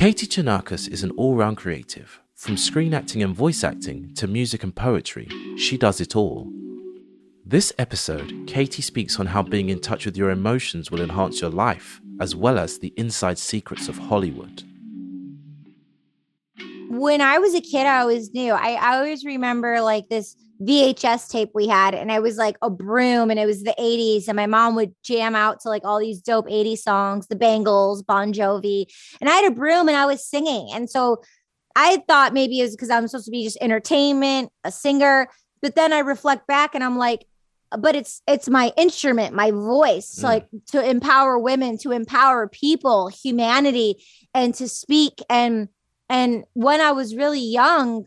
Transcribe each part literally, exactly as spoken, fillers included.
Katie Chanakos is an all-round creative. From screen acting and voice acting to music and poetry, she does it all. This episode, Katie speaks on how being in touch with your emotions will enhance your life, as well as the inside secrets of Hollywood. When I was a kid, I always knew. I, I always remember like this V H S tape we had, and it was like a broom, and it was the eighties, and my mom would jam out to like all these dope eighties songs, the Bangles, Bon Jovi, and I had a broom and I was singing. And so I thought maybe it was because I'm supposed to be just entertainment, a singer, but then I reflect back and I'm like, but it's it's my instrument, my voice, so like to empower women, to empower people, humanity, and to speak. And and when I was really young,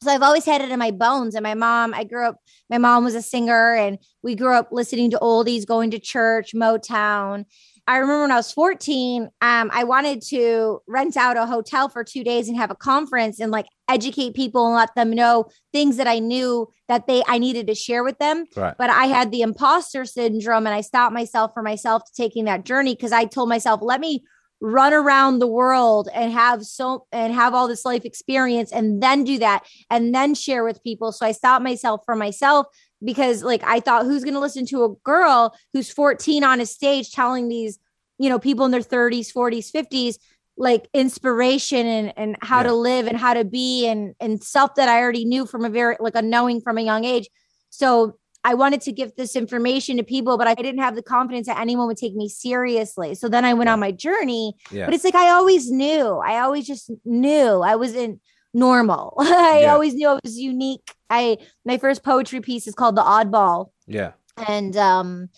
so I've always had it in my bones. And my mom, I grew up, my mom was a singer, and we grew up listening to oldies, going to church, Motown. I remember when I was fourteen, um, I wanted to rent out a hotel for two days and have a conference and like educate people and let them know things that I knew that they I needed to share with them. Right. But I had the imposter syndrome, and I stopped myself for myself to taking that journey, because I told myself, let me run around the world and have so and have all this life experience and then do that and then share with people. So I stopped myself for myself. Because like, I thought, who's going to listen to a girl who's fourteen on a stage telling these, you know, people in their thirties, forties, fifties, like inspiration and, and how yeah. to live and how to be and, and stuff that I already knew from a very, like a knowing from a young age. So I wanted to give this information to people, but I didn't have the confidence that anyone would take me seriously. So then I went on my journey, yeah. but it's like, I always knew, I always just knew I wasn't normal. I yeah. always knew I was unique. I, my first poetry piece is called The Oddball. Yeah. And, um,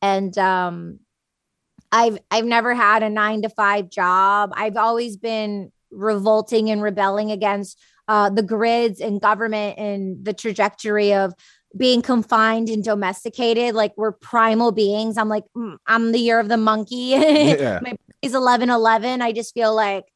and, um, I've, I've never had a nine to five job. I've always been revolting and rebelling against, uh, the grids and government and the trajectory of being confined and domesticated. Like, we're primal beings. I'm like, mm, I'm the year of the monkey. yeah. My is eleven eleven. I just feel like,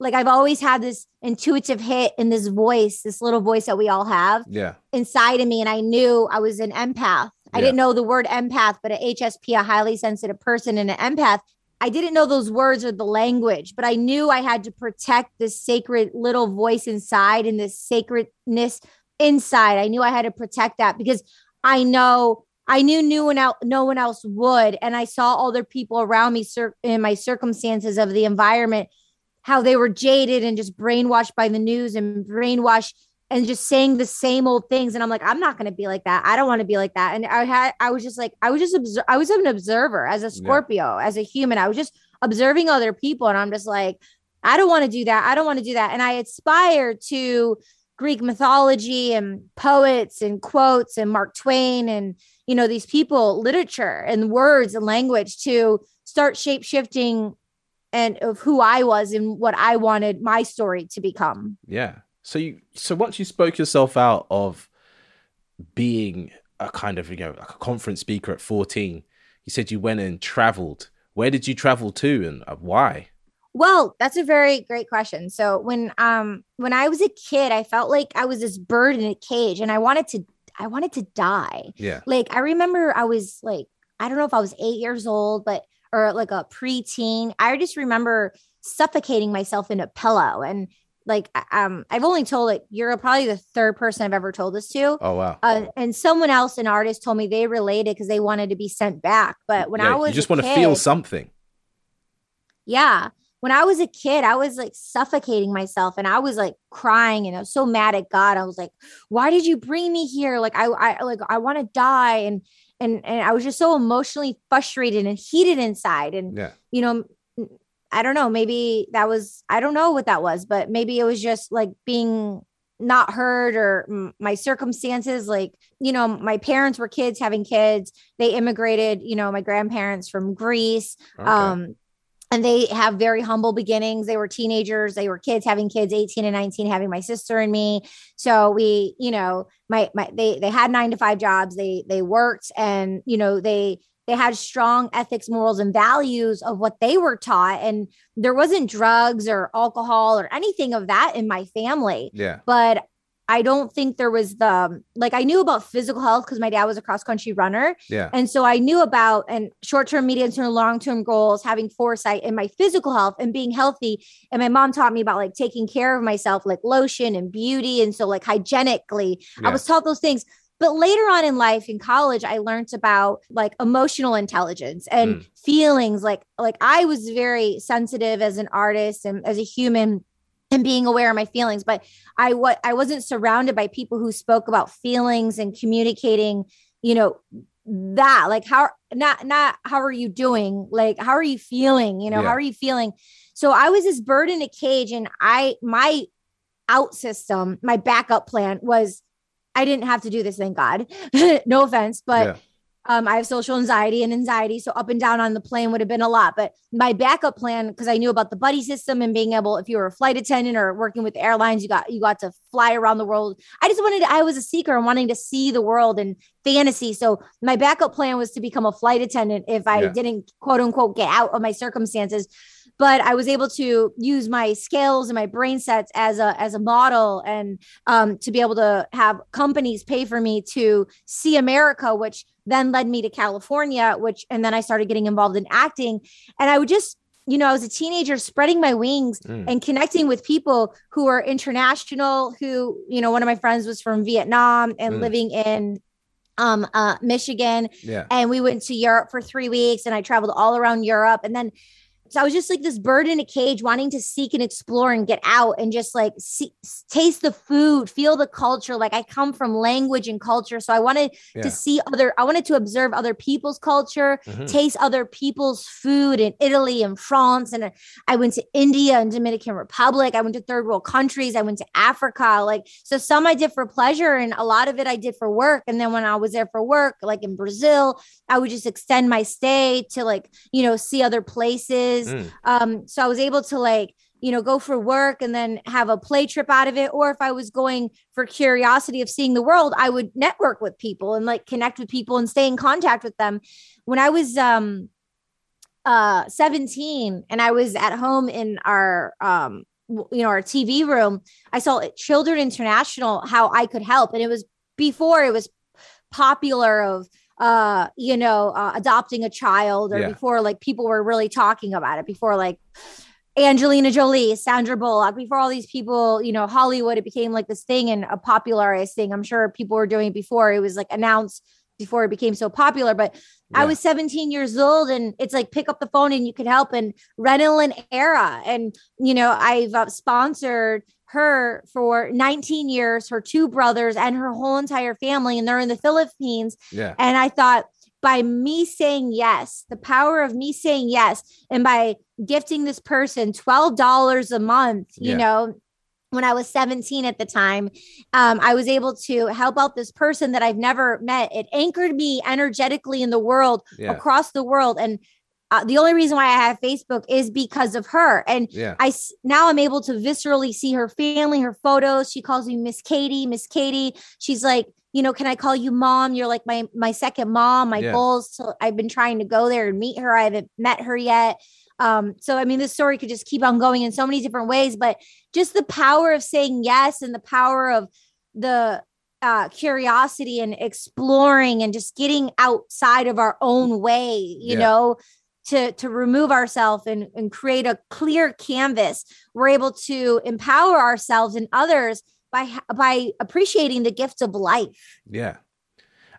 Like I've always had this intuitive hit in this voice, this little voice that we all have yeah. inside of me. And I knew I was an empath. I yeah. didn't know the word empath, but an H S P, a highly sensitive person, and an empath. I didn't know those words or the language, but I knew I had to protect this sacred little voice inside and this sacredness inside. I knew I had to protect that because I know I knew no one else, no one else would. And I saw other people around me cir- in my circumstances of the environment, how they were jaded and just brainwashed by the news and brainwashed and just saying the same old things. And I'm like, I'm not going to be like that. I don't want to be like that. And I had, I was just like, I was just, obser- I was an observer as a Scorpio, yeah. as a human. I was just observing other people. And I'm just like, I don't want to do that. I don't want to do that. And I aspire to Greek mythology and poets and quotes and Mark Twain and, you know, these people, literature and words and language to start shape-shifting and of who I was and what I wanted my story to become. Yeah. So you, so once you spoke yourself out of being a kind of, you know, like a conference speaker at fourteen, you said you went and traveled. Where did you travel to and why? Well, that's a very great question. So when, um, when I was a kid, I felt like I was this bird in a cage, and I wanted to, I wanted to die. Yeah. Like, I remember I was like, I don't know if I was eight years old, but or like a preteen, I just remember suffocating myself in a pillow. And like, um, I've only told it, you're probably the third person I've ever told this to. Oh, wow. Uh, and someone else, an artist, told me they related because they wanted to be sent back. But when yeah, I was you just want to feel something. Yeah. When I was a kid, I was like suffocating myself, and I was like crying, and I was so mad at God. I was like, why did you bring me here? Like, I, I like, I want to die. And, And and I was just so emotionally frustrated and heated inside. And, yeah. you know, I don't know, maybe that was, I don't know what that was, but maybe it was just like being not heard or m- my circumstances. Like, you know, my parents were kids having kids. They immigrated, you know, my grandparents from Greece. Okay. Um, and they have very humble beginnings. They were teenagers. They were kids having kids, eighteen and nineteen, having my sister and me. So we, you know, my, my, they, they had nine to five jobs. They, they worked, and, you know, they, they had strong ethics, morals, and values of what they were taught. And there wasn't drugs or alcohol or anything of that in my family. Yeah. But I don't think there was the, like, I knew about physical health because my dad was a cross country runner. Yeah. And so I knew about and short-term, medium-term, long-term goals, having foresight in my physical health and being healthy. And my mom taught me about like taking care of myself, like lotion and beauty. And so like hygienically, yeah. I was taught those things. But later on in life, in college, I learned about like emotional intelligence and mm. feelings. Like, like I was very sensitive as an artist and as a human, and being aware of my feelings, but I what I wasn't surrounded by people who spoke about feelings and communicating, you know, that like how not not how are you doing, like how are you feeling, you know, yeah. how are you feeling? So I was this bird in a cage, and I my out system, my backup plan was I didn't have to do this, thank God. No offense, but. Yeah. Um, I have social anxiety and anxiety. So up and down on the plane would have been a lot. But my backup plan, because I knew about the buddy system and being able, if you were a flight attendant or working with airlines, you got you got to fly around the world. I just wanted to, I was a seeker and wanting to see the world and fantasy. So my backup plan was to become a flight attendant if I yeah. didn't, quote unquote, get out of my circumstances. But I was able to use my scales and my brain sets as a as a model and um, to be able to have companies pay for me to see America, which then led me to California, which and then I started getting involved in acting. And I would just, you know, I was a teenager spreading my wings mm. and connecting with people who are international, who, you know, one of my friends was from Vietnam and mm. living in um, uh, Michigan. Yeah. And we went to Europe for three weeks and I traveled all around Europe. And then so I was just like this bird in a cage wanting to seek and explore and get out and just like see, taste the food, feel the culture. Like I come from language and culture. So I wanted yeah. to see other, I wanted to observe other people's culture, mm-hmm. taste other people's food in Italy and France. And I went to India and Dominican Republic. I went to third world countries. I went to Africa. Like, so some I did for pleasure and a lot of it I did for work. And then when I was there for work, like in Brazil, I would just extend my stay to like, you know, see other places. Mm. Um, so I was able to like, you know, go for work and then have a play trip out of it. Or if I was going for curiosity of seeing the world, I would network with people and like connect with people and stay in contact with them. When I was um, uh, seventeen and I was at home in our, um, you know, our T V room, I saw Children International, how I could help. And it was before it was popular of uh, you know, uh, adopting a child or yeah. before like people were really talking about it, before like Angelina Jolie, Sandra Bullock, before all these people, you know, Hollywood, it became like this thing and a popularized thing. I'm sure people were doing it before it was like announced, before it became so popular, but yeah. I was seventeen years old and it's like, pick up the phone and you can help. And Rental and Era. And, you know, I've uh, sponsored her for nineteen years, her two brothers and her whole entire family. And they're in the Philippines. Yeah. And I thought by me saying yes, the power of me saying yes. And by gifting this person twelve dollars a month, you yeah. know, when I was seventeen at the time, um, I was able to help out this person that I've never met. It anchored me energetically in the world, yeah. across the world. And Uh, the only reason why I have Facebook is because of her. And yeah. I now I'm able to viscerally see her family, her photos. She calls me Miss Katie, Miss Katie. She's like, you know, can I call you mom? You're like my my second mom. My yeah. goals. So I've been trying to go there and meet her. I haven't met her yet. Um, so, I mean, this story could just keep on going in so many different ways. But just the power of saying yes and the power of the Uh, curiosity and exploring and just getting outside of our own way, you yeah. know, to to remove ourselves and, and create a clear canvas. We're able to empower ourselves and others by by appreciating the gift of life. Yeah.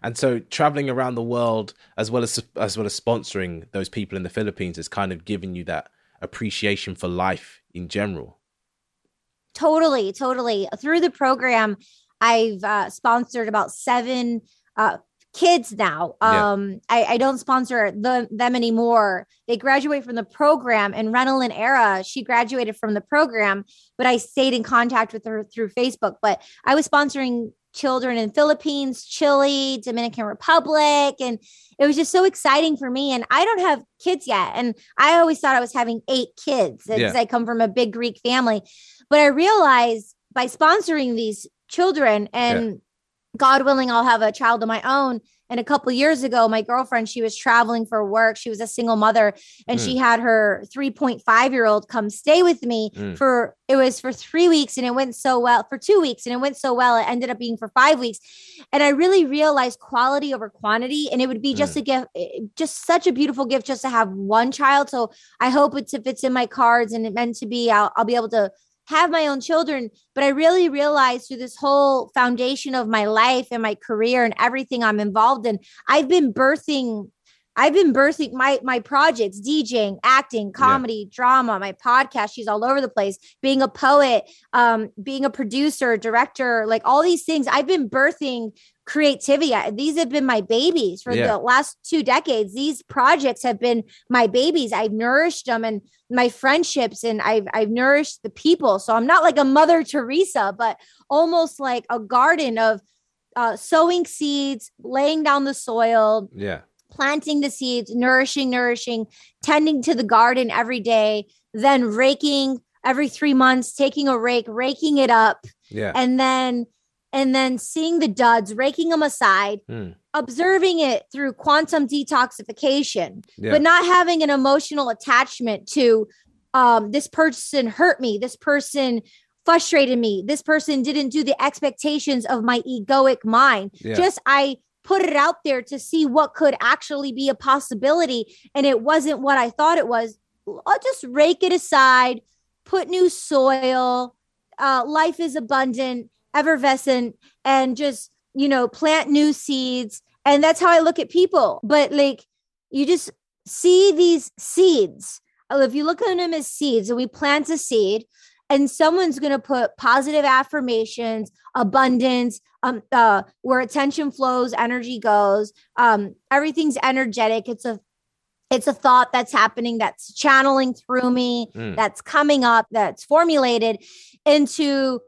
And so traveling around the world as well as as well as sponsoring those people in the Philippines has kind of given you that appreciation for life in general. Totally, totally. Through the program, I've uh, sponsored about seven uh, kids now. Um, yeah. I, I don't sponsor the, them anymore. They graduate from the program. And Rental and Era, she graduated from the program, but I stayed in contact with her through Facebook. But I was sponsoring children in Philippines, Chile, Dominican Republic. And it was just so exciting for me. And I don't have kids yet. And I always thought I was having eight kids because yeah. I come from a big Greek family. But I realized by sponsoring these children and yeah. God willing, I'll have a child of my own. And a couple of years ago, my girlfriend, she was traveling for work. She was a single mother, and mm. she had her three point five year old come stay with me mm. for, it was for three weeks and it went so well for two weeks and it went so well. It ended up being for five weeks. And I really realized quality over quantity. And it would be just mm. a gift, just such a beautiful gift just to have one child. So I hope it's, if it's in my cards and it meant to be, I'll, I'll be able to have my own children. But I really realized through this whole foundation of my life and my career and everything I'm involved in, I've been birthing, I've been birthing my, my projects, DJing, acting, comedy, yeah. drama, my podcast, She's All Over the Place, being a poet, um, being a producer, director, like all these things. I've been birthing creativity. These have been my babies for yeah. the last two decades. These projects have been my babies. I've nourished them and my friendships, and I've, I've nourished the people. So I'm not like a Mother Teresa, but almost like a garden of uh, sowing seeds, laying down the soil. Yeah. Planting the seeds, nourishing, nourishing, tending to the garden every day, then raking every three months, taking a rake, raking it up. Yeah. And then, and then seeing the duds, raking them aside, mm. observing it through quantum detoxification, yeah. but not having an emotional attachment to um, this person hurt me. This person frustrated me. This person didn't do the expectations of my egoic mind. Yeah. Just, I, put it out there to see what could actually be a possibility. And it wasn't what I thought it was. I'll just rake it aside, put new soil. Uh, life is abundant, effervescent, and just, you know, plant new seeds. And that's how I look at people. But like, you just see these seeds. If you look at them as seeds, and we plant a seed, and someone's going to put positive affirmations, abundance, um, uh, where attention flows, energy goes. Um, everything's energetic. It's a, it's a thought that's happening, that's channeling through me, mm. that's coming up, that's formulated into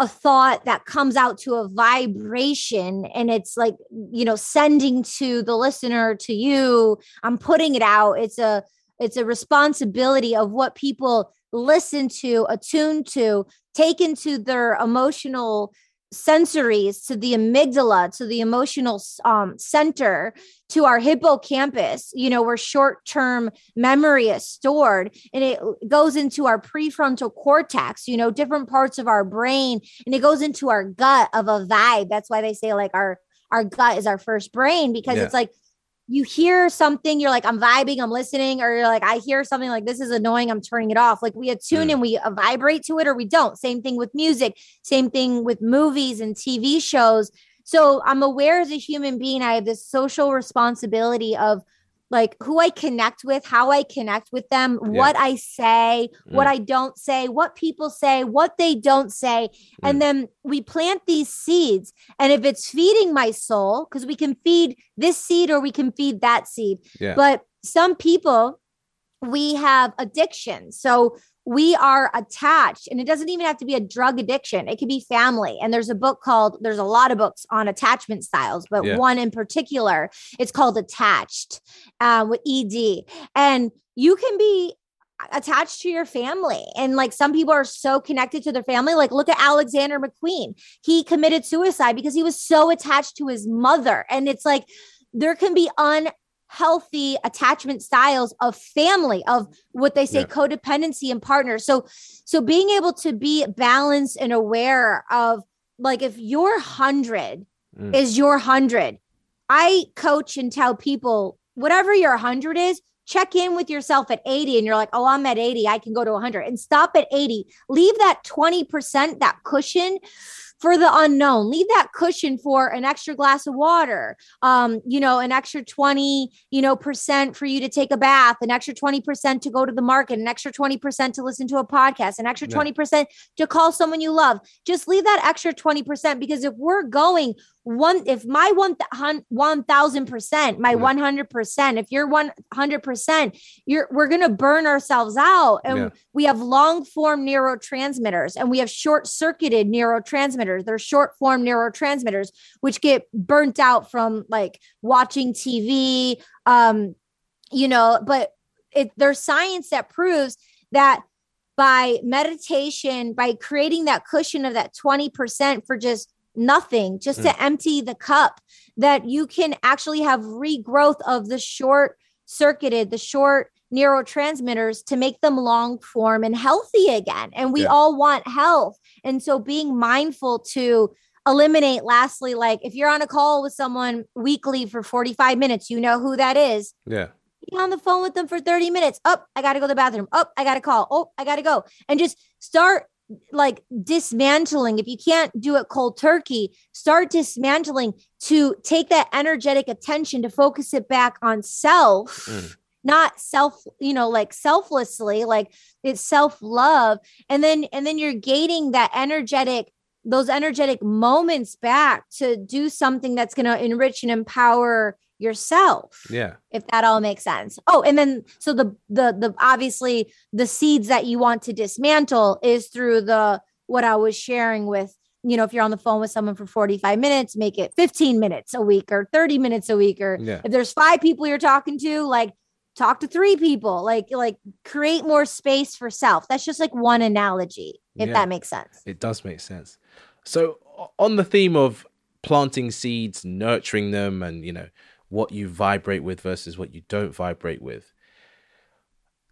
a thought that comes out to a vibration. And it's like, you know, sending to the listener, to you. I'm putting it out. It's a, it's a responsibility of what people listen to, attune to, take into their emotional sensories, to the amygdala, to the emotional um, center, to our hippocampus, you know, where short-term memory is stored, and it goes into our prefrontal cortex, you know, different parts of our brain, and it goes into our gut of a vibe. That's why they say like our, our gut is our first brain, because yeah. it's like, you hear something, you're like, I'm vibing, I'm listening, or you're like, I hear something like, this is annoying, I'm turning it off. Like we attune mm. and we vibrate to it or we don't. Same thing with music, same thing with movies and T V shows. So I'm aware as a human being, I have this social responsibility of like who I connect with, how I connect with them, yeah. what I say, mm. what I don't say, what people say, what they don't say. Mm. And then we plant these seeds. And if it's feeding my soul, because we can feed this seed or we can feed that seed. Yeah. But some people, we have addiction. So we are attached, and it doesn't even have to be a drug addiction. It could be family. And there's a book called, there's a lot of books on attachment styles, but yeah. one in particular, it's called Attached uh, with E D. And you can be attached to your family. And like some people are so connected to their family. Like look at Alexander McQueen. He committed suicide because he was so attached to his mother. And it's like, there can be un healthy attachment styles of family, of what they say yeah. codependency and partners. So, so being able to be balanced and aware of like, if your hundred mm. is your hundred, I coach and tell people whatever your hundred is, check in with yourself at eighty and you're like, oh, I'm at eighty. I can go to one hundred, and stop at eighty. Leave that twenty percent, that cushion for the unknown. Leave that cushion for an extra glass of water, um, you know, an extra twenty, you know, percent for you to take a bath, an extra twenty percent to go to the market, an extra twenty percent to listen to a podcast, an extra yeah. twenty percent to call someone you love. Just leave that extra twenty percent, because if we're going one, if my one, one thousand percent, my yeah. one hundred percent, if you're one hundred percent, you're, we're going to burn ourselves out. And yeah. we have long form neurotransmitters, and we have short circuited neurotransmitters. They're short form neurotransmitters, which get burnt out from like watching T V, um, you know, but it, there's science that proves that by meditation, by creating that cushion of that twenty percent for just nothing, just mm. to empty the cup, that you can actually have regrowth of the short circuited, the short neurotransmitters to make them long form and healthy again. And we yeah. all want health. And so being mindful to eliminate, lastly, like if you're on a call with someone weekly for forty-five minutes, you know who that is. Yeah. Be on the phone with them for thirty minutes. Oh, I got to go to the bathroom. Oh, I got to call. Oh, I got to go. And just start like dismantling. If you can't do it cold turkey, start dismantling to take that energetic attention to focus it back on self. Mm. Not self, you know, like selflessly, like it's self-love. And then, and then you're gating that energetic, those energetic moments back to do something that's going to enrich and empower yourself. Yeah. If that all makes sense. Oh, and then, so the, the, the, obviously the seeds that you want to dismantle is through the, what I was sharing with, you know, if you're on the phone with someone for forty-five minutes, make it fifteen minutes a week or thirty minutes a week, or yeah. if there's five people you're talking to, like, talk to three people, like, like create more space for self. That's just like one analogy, if yeah, that makes sense. It does make sense. So on the theme of planting seeds, nurturing them, and, you know, what you vibrate with versus what you don't vibrate with.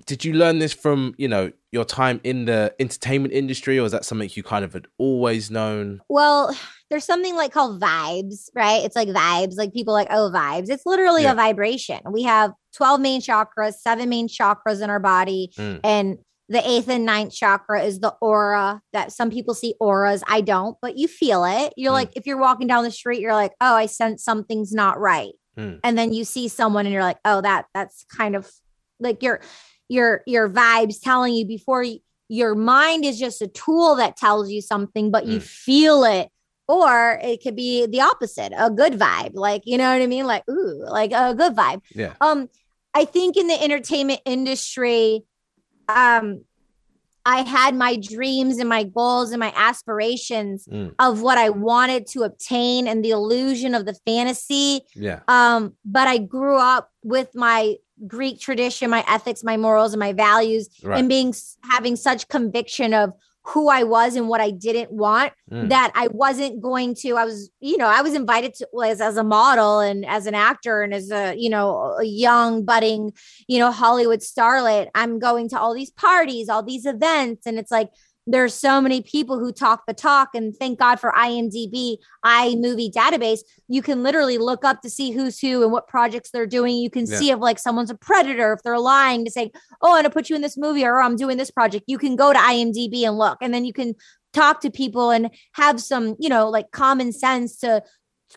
Did you learn this from, you know, your time in the entertainment industry, or is that something you kind of had always known? Well, there's something like called vibes, right? It's like vibes, like people like, oh, vibes. It's literally yeah. a vibration. We have twelve main chakras, seven main chakras in our body. Mm. And the eighth and ninth chakra is the aura that some people see auras. I don't, but you feel it. You're mm. like, if you're walking down the street, you're like, oh, I sense something's not right. Mm. And then you see someone and you're like, oh, that that's kind of like your, your, your vibes telling you before you, your mind is just a tool that tells you something, but mm. you feel it. Or it could be the opposite, a good vibe. Like, you know what I mean? Like, ooh, like a good vibe. Yeah. Um, I think in the entertainment industry, um, I had my dreams and my goals and my aspirations mm. of what I wanted to obtain and the illusion of the fantasy. Yeah. Um, but I grew up with my Greek tradition, my ethics, my morals, and my values, right. and being having such conviction of who I was and what I didn't want mm. that I wasn't going to, I was, you know, I was invited to as, as a model and as an actor and as a, you know, a young budding, you know, Hollywood starlet. I'm going to all these parties, all these events. And it's like, there's so many people who talk the talk, and thank God for I M D B, iMovie database. You can literally look up to see who's who and what projects they're doing. You can yeah. see if like someone's a predator, if they're lying to say, oh, I'm going to put you in this movie, or oh, I'm doing this project. You can go to I M D B and look, and then you can talk to people and have some, you know, like common sense to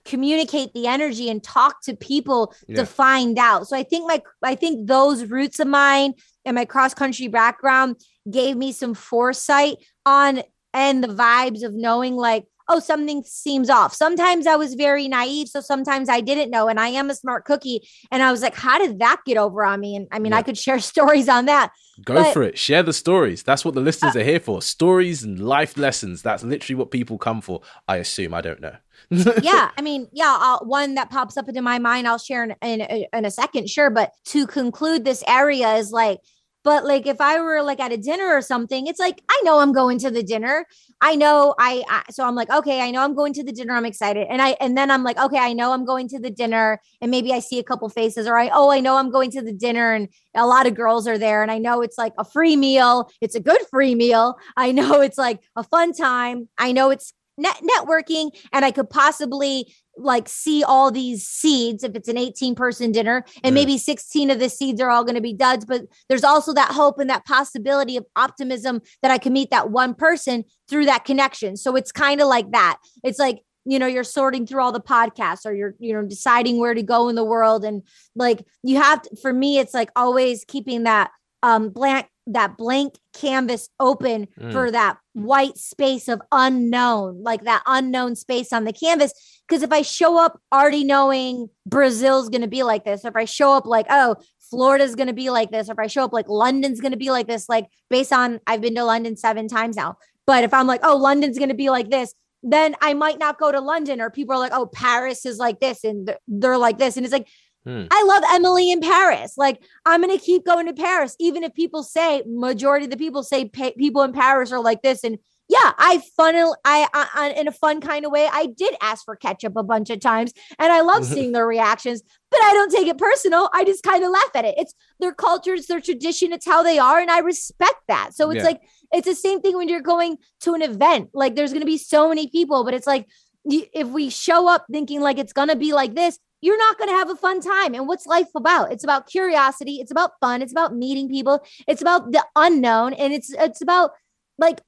communicate the energy and talk to people yeah. to find out. So I think my, I think those roots of mine and my cross country background gave me some foresight on and the vibes of knowing like, oh, something seems off. Sometimes I was very naive. So sometimes I didn't know. And I am a smart cookie. And I was like, how did that get over on me? And I mean, yeah. I could share stories on that. Go but, for it. Share the stories. That's what the listeners uh, are here for. Stories and life lessons. That's literally what people come for. I assume. I don't know. yeah. I mean, yeah. I'll, one that pops up into my mind, I'll share in, in, in a second. Sure. But to conclude this area is like, but like, if I were like at a dinner or something, it's like, I know I'm going to the dinner. I know I, I, so I'm like, okay, I know I'm going to the dinner. I'm excited. And I, and then I'm like, okay, I know I'm going to the dinner, and maybe I see a couple faces, or I, oh, I know I'm going to the dinner and a lot of girls are there. And I know it's like a free meal. It's a good free meal. I know it's like a fun time. I know it's net networking, and I could possibly like see all these seeds if it's an eighteen person dinner, and yeah. maybe sixteen of the seeds are all going to be duds. But there's also that hope and that possibility of optimism that I can meet that one person through that connection. So it's kind of like that. It's like, you know, you're sorting through all the podcasts, or you're, you know, deciding where to go in the world. And like, you have to, for me, it's like always keeping that um, blank, that blank canvas open mm. for that white space of unknown, like that unknown space on the canvas. Because if I show up already knowing Brazil's going to be like this, or if I show up like, oh, Florida's going to be like this, or if I show up like London's going to be like this, like based on I've been to London seven times now. But if I'm like, oh, London's going to be like this, then I might not go to London. Or people are like, oh, Paris is like this, and they're like this. And it's like, Hmm. I love Emily in Paris. Like, I'm going to keep going to Paris. Even if people say, majority of the people say pa- people in Paris are like this and yeah, I funnel I, I in a fun kind of way. I did ask for ketchup a bunch of times, and I love seeing their reactions. But I don't take it personal. I just kind of laugh at it. It's their culture, it's their tradition, it's how they are, and I respect that. So it's yeah. like it's the same thing when you're going to an event. Like there's going to be so many people, but it's like if we show up thinking like it's going to be like this, you're not going to have a fun time. And what's life about? It's about curiosity. It's about fun. It's about meeting people. It's about the unknown. And it's, it's about like,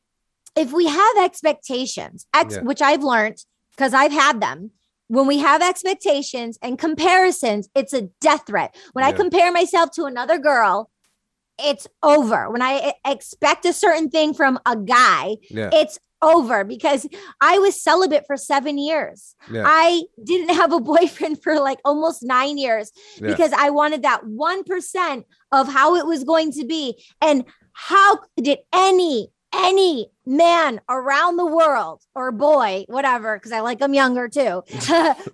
if we have expectations, ex- yeah. which I've learned because I've had them, when we have expectations and comparisons, it's a death threat. When yeah. I compare myself to another girl, it's over. When I expect a certain thing from a guy, yeah. it's over, because I was celibate for seven years. Yeah. I didn't have a boyfriend for like almost nine years yeah. because I wanted that one percent of how it was going to be. And how did any, any man around the world or boy, whatever, because I like them younger too,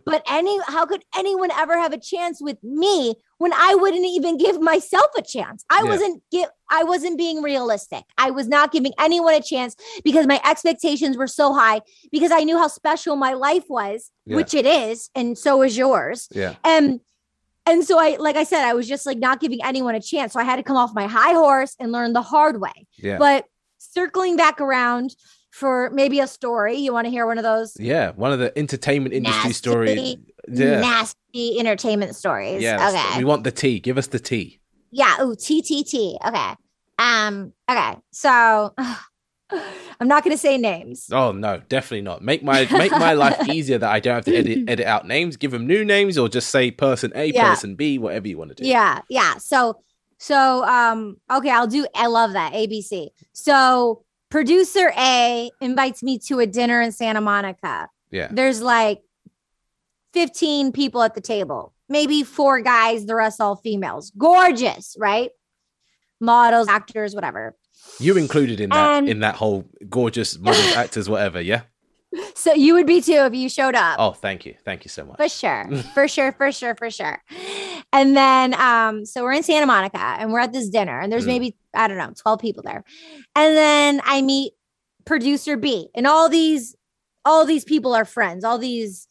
but any, how could anyone ever have a chance with me when I wouldn't even give myself a chance? I yeah. wasn't give, I wasn't being realistic. I was not giving anyone a chance because my expectations were so high, because I knew how special my life was, yeah. which it is, and so is yours. Yeah. And and so I, like I said, I was just like not giving anyone a chance. So I had to come off my high horse and learn the hard way. Yeah. But circling back around for maybe a story, you want to hear one of those? Yeah, one of the entertainment industry nasty, stories. Yeah. Nasty entertainment stories. Yeah, okay. We want the tea. Give us the tea. Yeah. Ooh, tea, tea, tea. Okay. Um. Okay. So I'm not going to say names. Oh no, definitely not. Make my make my life easier that I don't have to edit edit out names. Give them new names, or just say person A, yeah. person B, whatever you want to do. Yeah. Yeah. So so um. Okay, I'll do. I love that A B C. So producer A invites me to a dinner in Santa Monica. Yeah. There's like fifteen people at the table, maybe four guys, the rest all females. Gorgeous, right? Models, actors, whatever. You included in that and, in that whole gorgeous models, actors, whatever, yeah? So you would be too if you showed up. Oh, thank you. Thank you so much. For sure. For sure, for sure, for sure. And then, um, so we're in Santa Monica and we're at this dinner, and there's mm. maybe, I don't know, twelve people there. And then I meet producer B, and all these, all these people are friends, all these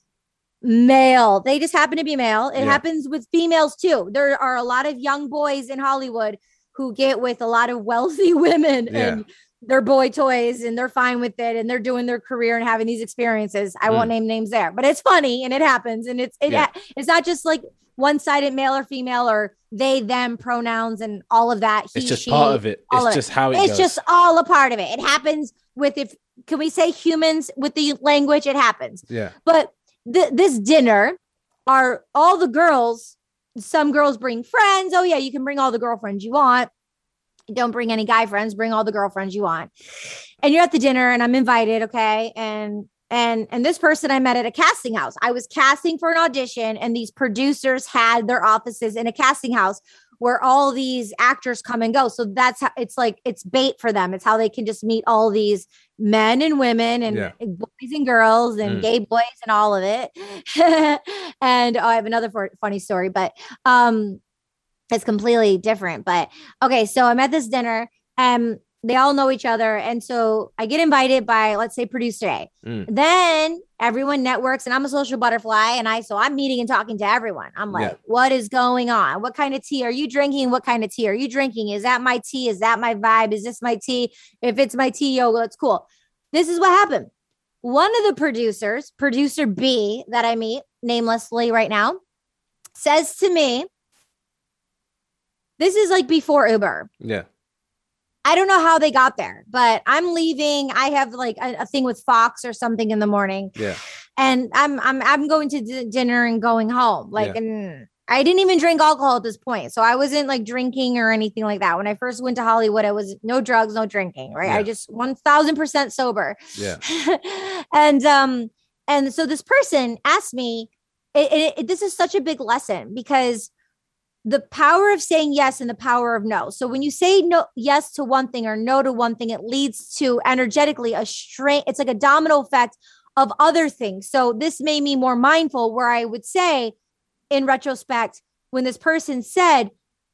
male, they just happen to be male. It yeah. happens with females too. There are a lot of young boys in Hollywood who get with a lot of wealthy women yeah. and they're boy toys and they're fine with it. And they're doing their career and having these experiences. I mm. won't name names there, but it's funny and it happens. And it's, it, yeah. it's not just like one-sided male or female or they, them pronouns and all of that. He, it's just she, part of it. It's of just it. How it it's goes. Just all a part of it. It happens with, if, can we say humans with the language? It happens. Yeah. But th- this dinner are all the girls. Some girls bring friends. Oh yeah. You can bring all the girlfriends you want. Don't bring any guy friends, bring all the girlfriends you want. And you're at the dinner and I'm invited. Okay. And And and this person I met at a casting house. I was casting for an audition, and these producers had their offices in a casting house where all these actors come and go. So that's how it's like, it's bait for them. It's how they can just meet all these men and women and yeah. boys and girls and mm. gay boys and all of it. And oh, I have another for- funny story, but um, it's completely different. But okay, so I'm at this dinner and they all know each other. And so I get invited by, let's say, producer A. Mm. Then everyone networks, and I'm a social butterfly. And I, so I'm meeting and talking to everyone. I'm like, yeah. what is going on? What kind of tea are you drinking? What kind of tea are you drinking? Is that my tea? Is that my vibe? Is this my tea? If it's my tea, yo, that's cool. This is what happened. One of the producers, producer B that I meet namelessly right now, says to me, this is like before Uber. Yeah. I don't know how they got there, but I'm leaving. I have like a, a thing with Fox or something in the morning. Yeah. And I'm I'm I'm going to d- dinner and going home. Like yeah. and I didn't even drink alcohol at this point. So I wasn't like drinking or anything like that. When I first went to Hollywood, I was no drugs, no drinking, right? Yeah. I just one thousand percent sober. Yeah. And um and so this person asked me, it, it, it, this is such a big lesson, because the power of saying yes and the power of no. So when you say no, yes to one thing or no to one thing, it leads to energetically a strain. It's like a domino effect of other things. So this made me more mindful, where I would say in retrospect, when this person said,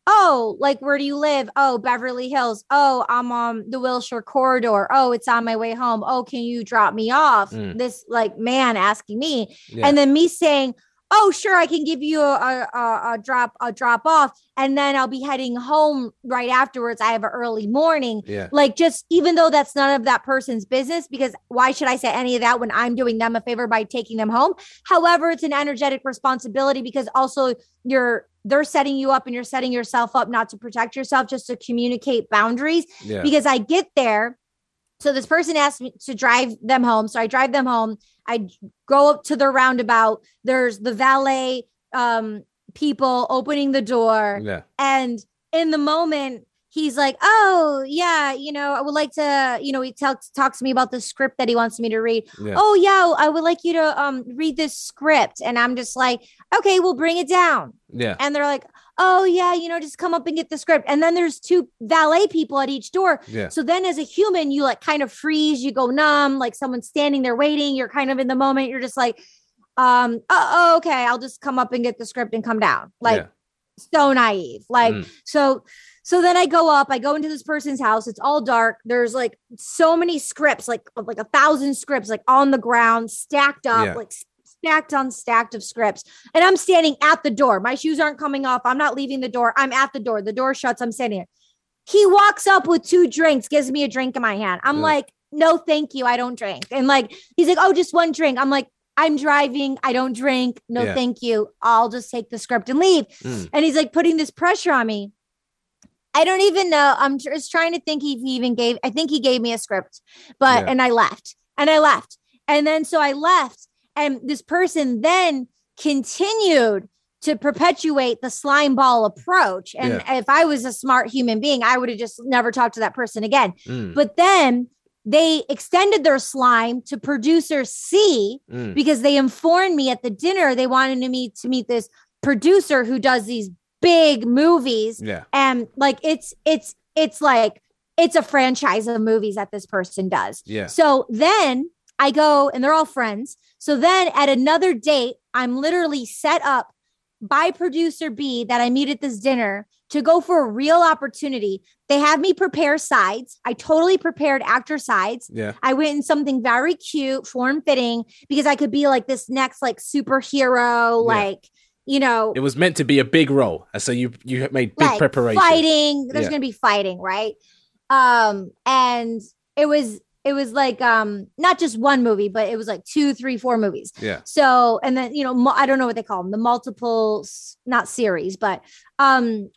oh, like, where do you live? Oh, Beverly Hills. Oh, I'm on the Wilshire corridor. Oh, it's on my way home. Oh, can you drop me off? Mm. This like man asking me, yeah. and then me saying, oh, sure, I can give you a, a, a drop a drop off, and then I'll be heading home right afterwards. I have an early morning. Yeah. Like, just even though that's none of that person's business, because why should I say any of that when I'm doing them a favor by taking them home? However, it's an energetic responsibility, because also you're they're setting you up and you're setting yourself up not to protect yourself, just to communicate boundaries. Yeah. Because I get there. So this person asked me to drive them home. So I drive them home. I go up to the roundabout. There's the valet um, people opening the door. Yeah. And in the moment, he's like, oh, yeah, you know, I would like to, you know, he talks talks to me about the script that he wants me to read. Yeah. Oh, yeah, I would like you to um, read this script. And I'm just like, okay, we'll bring it down. Yeah. And they're like, oh, yeah, you know, just come up and get the script. And then there's two valet people at each door. Yeah. So then as a human, you like kind of freeze, you go numb, like someone's standing there waiting. You're kind of in the moment. You're just like, um, oh, okay, I'll just come up and get the script and come down. Like, yeah. so naive. Like, mm. so so then I go up, I go into this person's house. It's all dark. There's like so many scripts, like like a thousand scripts, like on the ground, stacked up, yeah. like stacked on stacked of scripts. And I'm standing at the door. My shoes aren't coming off. I'm not leaving the door. I'm at the door. The door shuts. I'm standing here. He walks up with two drinks, gives me a drink in my hand. I'm yeah. like, no, thank you. I don't drink. And like, he's like, oh, just one drink. I'm like, I'm driving. I don't drink. No, yeah. thank you. I'll just take the script and leave. Mm. And he's like putting this pressure on me. I don't even know. I'm just trying to think if he even gave, I think he gave me a script, but, yeah. and I left and I left. And then, so I left. And this person then continued to perpetuate the slime ball approach. And yeah. if I was a smart human being, I would have just never talked to that person again. Mm. But then they extended their slime to producer C mm. because they informed me at the dinner. They wanted me to meet, to meet this producer who does these big movies. Yeah. And like, it's, it's, it's like, it's a franchise of movies that this person does. Yeah. So then I go, and they're all friends. So then at another date, I'm literally set up by producer B that I meet at this dinner to go for a real opportunity. They have me prepare sides. I totally prepared actor sides. Yeah. I went in something very cute, form fitting, because I could be like this next like superhero, yeah. like, you know. It was meant to be a big role. So you you made big like preparation. Fighting. There's yeah. going to be fighting, right? Um, and it was... It was like um, not just one movie, but it was like two, three, four movies. Yeah. So and then, you know, mu- I don't know what they call them, the multiple, not series, but um,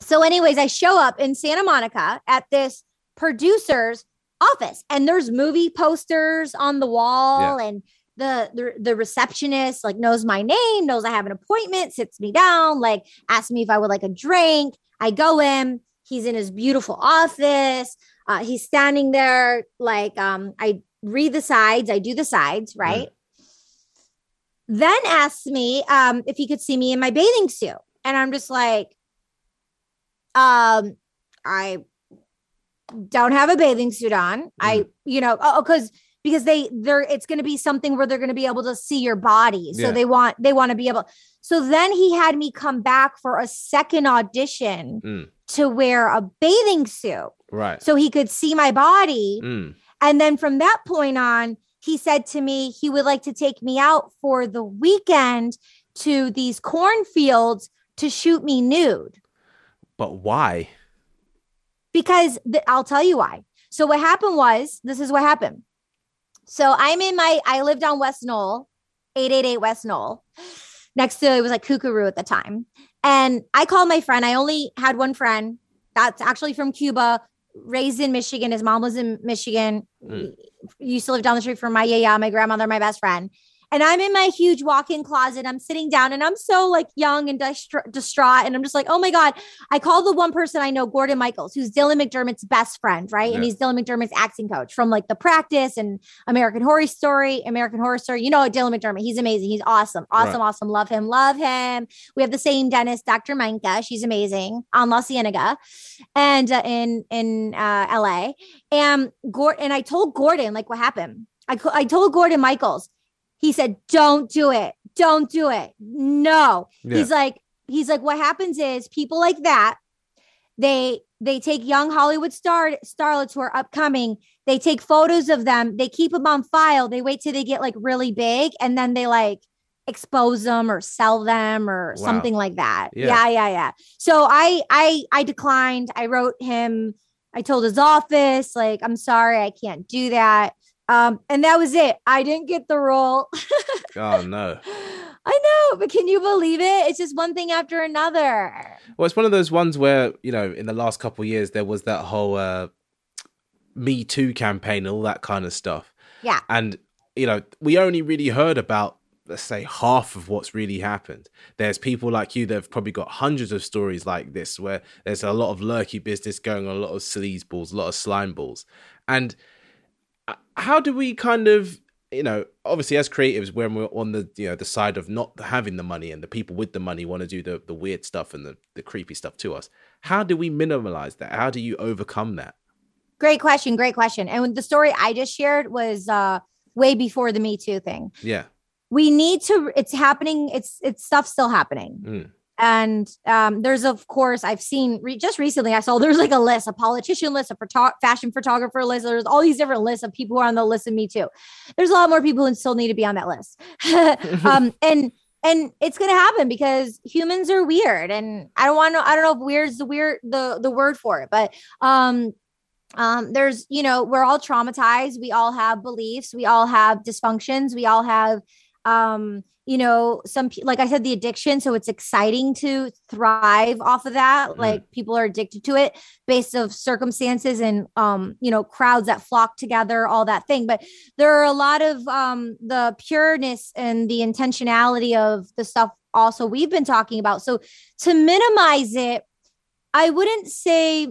so anyways, I show up in Santa Monica at this producer's office, and there's movie posters on the wall, yeah. and the, the the receptionist like knows my name, knows I have an appointment, sits me down, like asks me if I would like a drink. I go in. He's in his beautiful office. Uh, he's standing there like um, I read the sides. I do the sides. Right. Mm. Then asks me um, if he could see me in my bathing suit. And I'm just like, um, I don't have a bathing suit on. Mm. I, you know, oh, because because they they're it's going to be something where they're going to be able to see your body. So yeah. they want they want to be able. So then he had me come back for a second audition. Mm. to wear a bathing suit. Right. So he could see my body. Mm. And then from that point on, he said to me, he would like to take me out for the weekend to these cornfields to shoot me nude. But why? Because th- I'll tell you why. So what happened was, this is what happened. So I'm in my, I lived on West Knoll, eight eighty-eight West Knoll. Next to, it was like Kookaroo at the time. And I called my friend. I only had one friend that's actually from Cuba, raised in Michigan. His mom was in Michigan. Mm. Used to live down the street from my yaya, my grandmother, my best friend. And I'm in my huge walk-in closet. I'm sitting down and I'm so like young and distra- distraught. And I'm just like, oh my God. I call the one person I know, Gordon Michaels, who's Dylan McDermott's best friend, right? Yeah. And he's Dylan McDermott's acting coach from like The Practice and American Horror Story, American Horror Story. You know, Dylan McDermott, he's amazing. He's awesome. Awesome, right. awesome. Love him, love him. We have the same dentist, Doctor Minka. She's amazing on La Cienega and uh, in, in uh, L A. And, Gord- and I told Gordon, like what happened. I, co- I told Gordon Michaels. He said, don't do it. Don't do it. No. Yeah. He's like, he's like, what happens is people like that They they take young Hollywood star starlets who are upcoming. They take photos of them. They keep them on file. They wait till they get like really big, and then they like expose them or sell them or wow. something like that. Yeah. yeah, yeah, yeah. So I I I declined. I wrote him. I told his office, like, I'm sorry, I can't do that. Um, and that was it. I didn't get the role. Oh no. I know, but can you believe it? It's just one thing after another. Well, it's one of those ones where, you know, in the last couple of years, there was that whole uh, Me Too campaign and all that kind of stuff. Yeah. And, you know, we only really heard about, let's say, half of what's really happened. There's people like you that have probably got hundreds of stories like this, where there's a lot of lurky business going on, a lot of sleazeballs, a lot of slime balls. And how do we kind of... you know, obviously as creatives, when we're on the, you know, the side of not having the money and the people with the money want to do the, the weird stuff and the, the creepy stuff to us, how do we minimize that? How do you overcome that? Great question. Great question. And the story I just shared was uh, way before the Me Too thing. Yeah. We need to, it's happening. It's, it's stuff still happening. Mm. And um, there's, of course, I've seen re- just recently, I saw there's like a list, a politician list, a photo- fashion photographer list. There's all these different lists of people who are on the list of Me Too. There's a lot more people who still need to be on that list. um, and and it's going to happen because humans are weird. And I don't want to I don't know if weird is the weird the, the word for it. But um, um, there's, you know, we're all traumatized. We all have beliefs. We all have dysfunctions. We all have um you know, some, like I said, the addiction. So it's exciting to thrive off of that. Mm. Like people are addicted to it based of circumstances and, um, you know, crowds that flock together, all that thing. But there are a lot of um, the pureness and the intentionality of the stuff also we've been talking about. So to minimize it, I wouldn't say,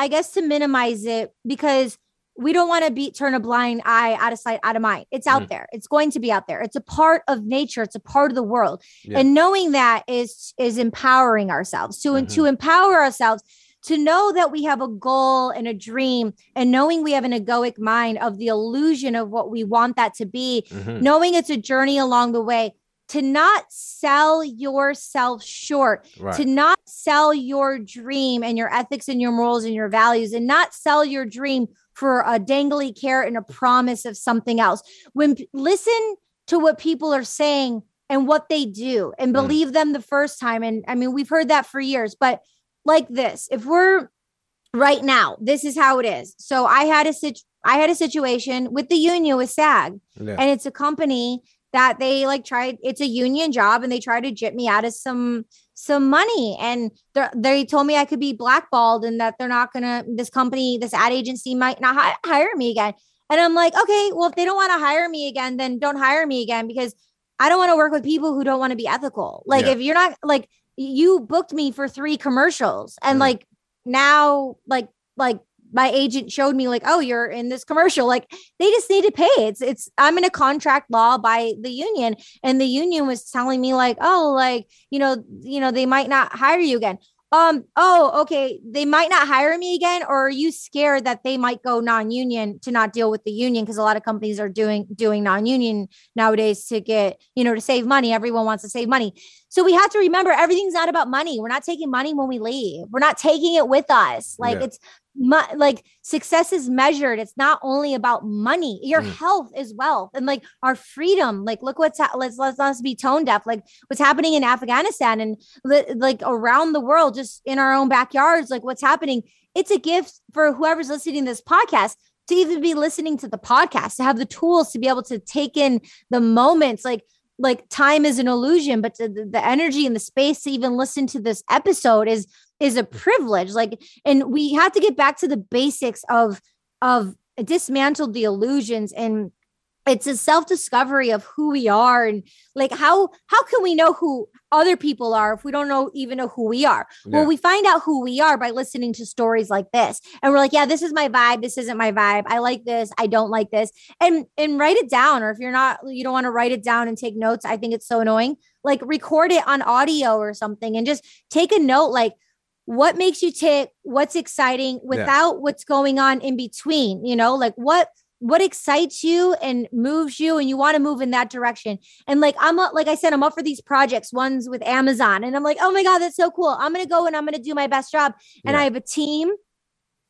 I guess to minimize it because we don't want to be turn a blind eye, out of sight, out of mind. It's out mm. there. It's going to be out there. It's a part of nature. It's a part of the world. Yeah. And knowing that is, is empowering ourselves to, mm-hmm. to empower ourselves to know that we have a goal and a dream, and knowing we have an egoic mind of the illusion of what we want that to be, mm-hmm. knowing it's a journey along the way, to not sell yourself short, right. to not sell your dream and your ethics and your morals and your values, and not sell your dream for a dangly carrot and a promise of something else. When listen to what people are saying and what they do, and believe mm. them the first time. And I mean, we've heard that for years, but like this, if we're right now, this is how it is. So I had a situ- I had a situation with the union with SAG, yeah. and it's a company that they like tried, it's a union job, and they tried to jip me out of some, some money. And they told me I could be blackballed and that they're not going to, this company, this ad agency might not hi- hire me again. And I'm like, okay, well, if they don't want to hire me again, then don't hire me again, because I don't want to work with people who don't want to be ethical. Like yeah. if you're not, like, you booked me for three commercials, and mm. like now, like, like, my agent showed me like, oh, you're in this commercial. Like they just need to pay. It's, it's, I'm in a contract law by the union, and the union was telling me like, oh, like, you know, you know, they might not hire you again. Um, oh, okay. They might not hire me again. Or are you scared that they might go non-union to not deal with the union? Cause a lot of companies are doing, doing non-union nowadays to get, you know, to save money. Everyone wants to save money. So we have to remember everything's not about money. We're not taking money when we leave. We're not taking it with us. Like yeah. it's, My, like success is measured. It's not only about money. Your mm. health is wealth, and like our freedom. Like look what's ha- let's let's not be tone deaf. Like what's happening in Afghanistan and li- like around the world, just in our own backyards. Like what's happening. It's a gift for whoever's listening to this podcast to even be listening to the podcast, to have the tools to be able to take in the moments. Like like time is an illusion, but to, the, the energy and the space to even listen to this episode is. is a privilege. Like, and we have to get back to the basics of, of dismantle the illusions. And it's a self-discovery of who we are. And like, how, how can we know who other people are if we don't know, even know who we are? Yeah. Well, we find out who we are by listening to stories like this. And we're like, yeah, this is my vibe. This isn't my vibe. I like this. I don't like this. And, and write it down. Or if you're not, you don't want to write it down and take notes. I think it's so annoying. Like record it on audio or something and just take a note. Like, what makes you tick? What's exciting without yeah. what's going on in between? You know, like what what excites you and moves you, and you want to move in that direction. And like, I'm up, like I said, I'm up for these projects, ones with Amazon, and I'm like, oh my God, that's so cool. I'm going to go and I'm going to do my best job. And yeah. I have a team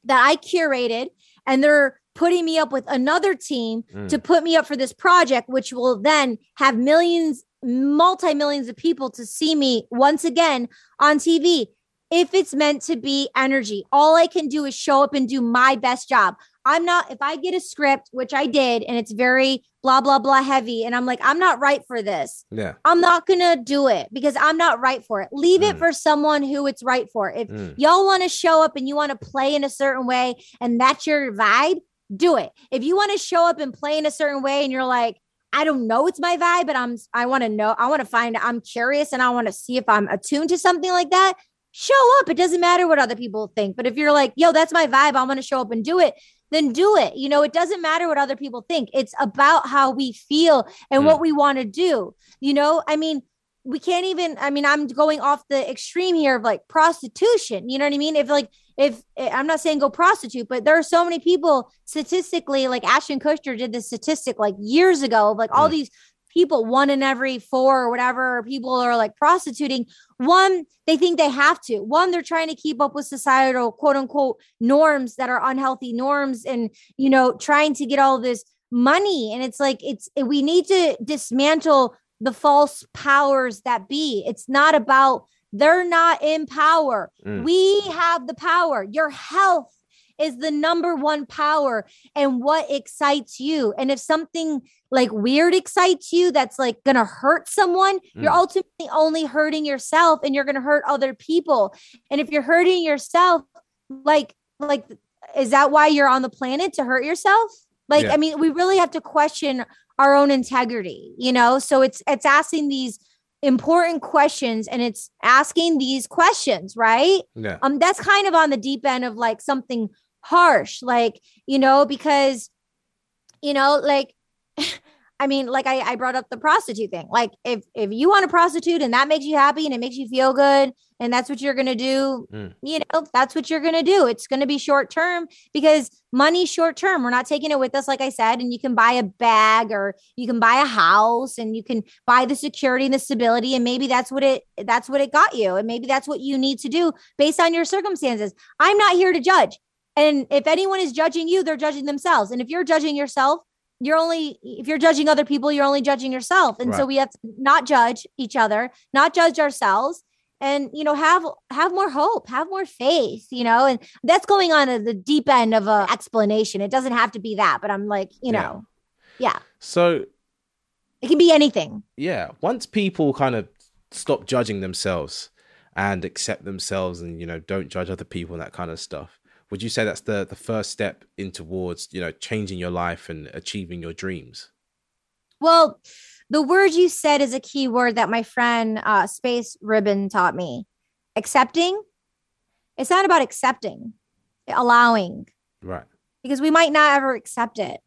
that I curated, and they're putting me up with another team mm. to put me up for this project, which will then have millions, multi-millions of people to see me once again on T V. If it's meant to be energy, all I can do is show up and do my best job. I'm not, if I get a script, which I did, and it's very blah, blah, blah heavy, and I'm like, I'm not right for this. Yeah. I'm not going to do it because I'm not right for it. Leave mm. it for someone who it's right for. If mm. y'all want to show up and you want to play in a certain way and that's your vibe, do it. If you want to show up and play in a certain way and you're like, I don't know it's my vibe, but I'm, I want to know, I want to find, I'm curious and I want to see if I'm attuned to something like that, show up. It doesn't matter what other people think. But if you're like, yo, that's my vibe, I'm going to show up and do it, then do it. You know, it doesn't matter what other people think. It's about how we feel and mm. what we want to do. You know, I mean, we can't even, I mean, I'm going off the extreme here of like prostitution. You know what I mean? If like, if I'm not saying go prostitute, but there are so many people statistically, like Ashton Kutcher did this statistic like years ago, of like mm. all these people, one in every four or whatever people are like prostituting. One, they think they have to. One, they're trying to keep up with societal quote unquote norms that are unhealthy norms and, you know, trying to get all this money. And it's like, it's, we need to dismantle the false powers that be. It's not about, they're not in power. Mm. We have the power. Your health is the number one power, and what excites you. And if something like weird excites you, that's like going to hurt someone, mm. you're ultimately only hurting yourself, and you're going to hurt other people. And if you're hurting yourself, like, like, is that why you're on the planet, to hurt yourself? Like, yeah. I mean, we really have to question our own integrity, you know? So it's, it's asking these important questions, and it's asking these questions, right? Yeah. Um, that's kind of on the deep end of like something harsh, like, you know, because, you know, like, I mean, like I, I brought up the prostitute thing. Like if, if you want to prostitute and that makes you happy and it makes you feel good and that's what you're going to do, mm. you know, that's what you're going to do. It's going to be short term because money short term. We're not taking it with us, like I said, and you can buy a bag or you can buy a house and you can buy the security and the stability. And maybe that's what it, that's what it got you. And maybe that's what you need to do based on your circumstances. I'm not here to judge. And if anyone is judging you, they're judging themselves. And if you're judging yourself, you're only, if you're judging other people, you're only judging yourself. And right. so we have to not judge each other, not judge ourselves, and, you know, have, have more hope, have more faith, you know, and that's going on at the deep end of a explanation. It doesn't have to be that, but I'm like, you know, yeah. yeah. So it can be anything. Yeah. Once people kind of stop judging themselves and accept themselves and, you know, don't judge other people and that kind of stuff, would you say that's the, the first step in towards, you know, changing your life and achieving your dreams? Well, the word you said is a key word that my friend uh, Space Ribbon taught me. Accepting. It's not about accepting, allowing. Right. Because we might not ever accept it.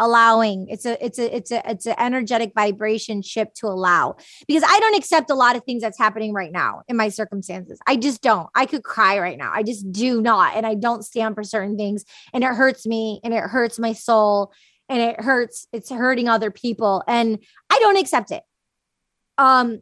Allowing. It's a, it's a, it's a, it's an energetic vibration shift to allow, because I don't accept a lot of things that's happening right now in my circumstances. I just don't. I could cry right now. I just do not. And I don't stand for certain things, and it hurts me, and it hurts my soul, and it hurts, it's hurting other people. And I don't accept it. Um,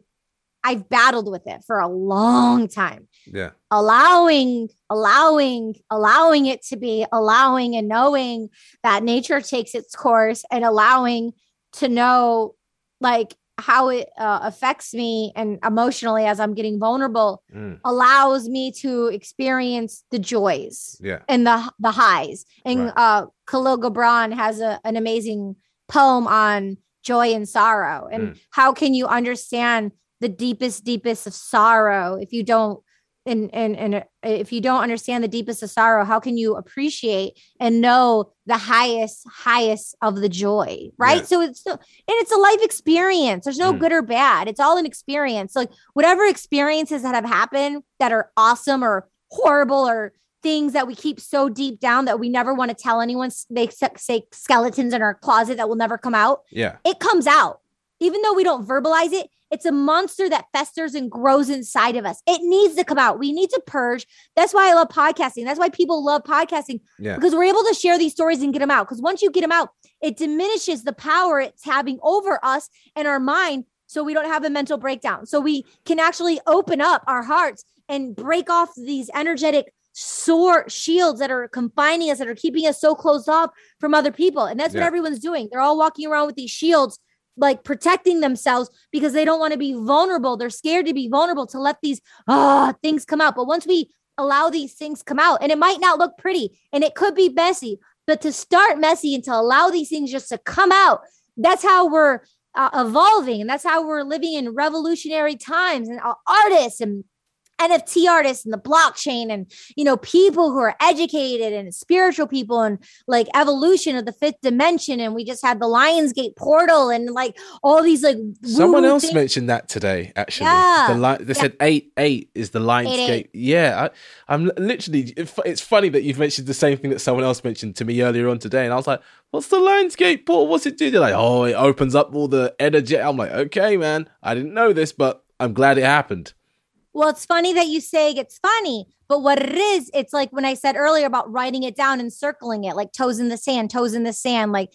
I've battled with it for a long time. Yeah. Allowing, allowing, allowing it to be, allowing and knowing that nature takes its course, and allowing to know like how it uh, affects me and emotionally as I'm getting vulnerable mm. allows me to experience the joys yeah. and the, the highs. And right. uh, Khalil Gibran has a, an amazing poem on joy and sorrow, and mm. how can you understand the deepest, deepest of sorrow. If you don't, and, and, and if you don't understand the deepest of sorrow, how can you appreciate and know the highest, highest of the joy? Right. Yeah. So it's, and it's a life experience. There's no mm. good or bad. It's all an experience. Like whatever experiences that have happened that are awesome or horrible, or things that we keep so deep down that we never want to tell anyone, they say skeletons in our closet that will never come out. Yeah. It comes out, even though we don't verbalize it. It's a monster that festers and grows inside of us. It needs to come out. We need to purge. That's why I love podcasting. That's why people love podcasting, yeah. because we're able to share these stories and get them out. Because once you get them out, it diminishes the power it's having over us and our mind. So we don't have a mental breakdown. So we can actually open up our hearts and break off these energetic sore shields that are confining us, that are keeping us so closed off from other people. And that's yeah. what everyone's doing. They're all walking around with these shields, like protecting themselves because they don't want to be vulnerable. They're scared to be vulnerable, to let these ah, things come out. But once we allow these things come out, and it might not look pretty and it could be messy, but to start messy and to allow these things just to come out, that's how we're uh, evolving. And that's how we're living in revolutionary times, and uh, artists and N F T artists and the blockchain and, you know, people who are educated and spiritual people and like evolution of the fifth dimension. And we just had the Lionsgate portal and like all these like. Someone else things. mentioned that today, actually. Yeah. The li- they yeah. said eight, eight is the Lionsgate. Eight, eight. Yeah. I, I'm literally, it's funny that you've mentioned the same thing that someone else mentioned to me earlier on today. And I was like, what's the Lionsgate portal? What's it do? They're like, oh, it opens up all the energy. I'm like, okay, man, I didn't know this, but I'm glad it happened. Well, it's funny that you say it's funny, but what it is, it's like when I said earlier about writing it down and circling it, like toes in the sand, toes in the sand, like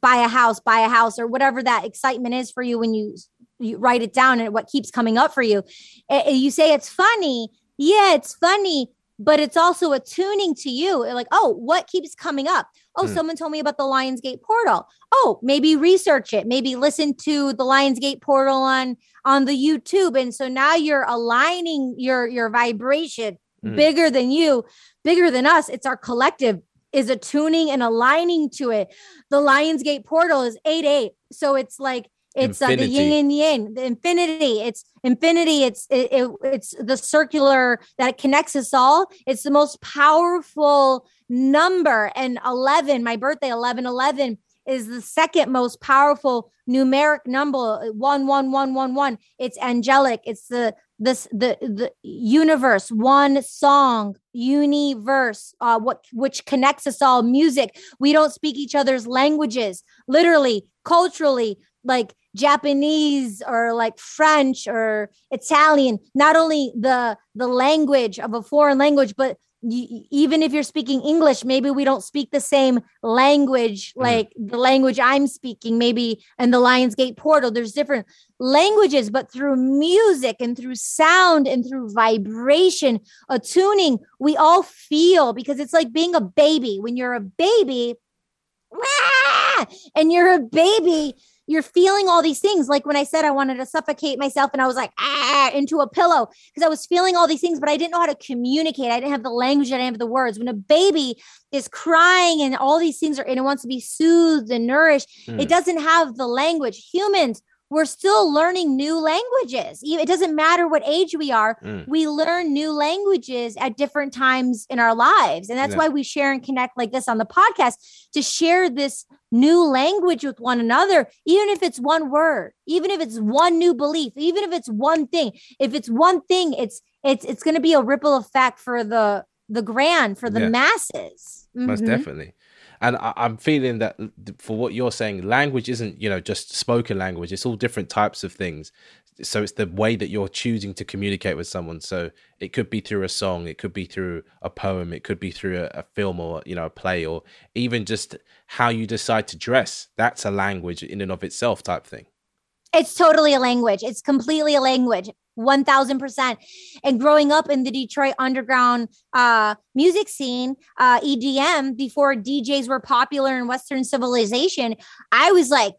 buy a house, buy a house, or whatever that excitement is for you when you, you write it down and what keeps coming up for you. It, you say it's funny. Yeah, it's funny, but it's also attuning to you. Like, oh, what keeps coming up? Oh, mm. someone told me about the Lionsgate portal. Oh, maybe research it. Maybe listen to the Lionsgate portal on, on the YouTube. And so now you're aligning your, your vibration mm. bigger than you, bigger than us. It's our collective is attuning and aligning to it. The Lionsgate portal is eight eight. So it's like, it's uh, the yin and yang, the infinity. It's infinity. It's it, it, it's the circular that connects us all. It's the most powerful number. And eleven, my birthday, eleven eleven, is the second most powerful numeric number. One, one, one, one, one. It's angelic. It's the this the the universe. One song, universe. Uh, what which connects us all. Music. We don't speak each other's languages. Literally, culturally, like Japanese or like French or Italian, not only the the language of a foreign language, but y- even if you're speaking English, maybe we don't speak the same language, like mm. the language I'm speaking, maybe in the Lionsgate portal, there's different languages, but through music and through sound and through vibration, attuning, we all feel, because it's like being a baby. When you're a baby, rah, and you're a baby, you're feeling all these things. Like when I said I wanted to suffocate myself and I was like, ah, into a pillow because I was feeling all these things, but I didn't know how to communicate. I didn't have the language. I didn't have the words. When a baby is crying and all these things are, and it wants to be soothed and nourished, mm. it doesn't have the language. Humans, we're still learning new languages. It doesn't matter what age we are. Mm. We learn new languages at different times in our lives. And that's yeah. why we share and connect like this on the podcast, to share this new language with one another, even if it's one word, even if it's one new belief, even if it's one thing. If it's one thing, it's it's it's going to be a ripple effect for the the grand, for the yeah. masses. Mm-hmm. Most definitely. And I, I'm feeling that for what you're saying, language isn't, you know, just spoken language. It's all different types of things. So it's the way that you're choosing to communicate with someone. So it could be through a song, it could be through a poem, it could be through a, a film or, you know, a play, or even just how you decide to dress. That's a language in and of itself type thing. It's totally a language. It's completely a language. one thousand percent. And growing up in the Detroit underground uh, music scene, uh, E D M, before D Js were popular in Western civilization, I was like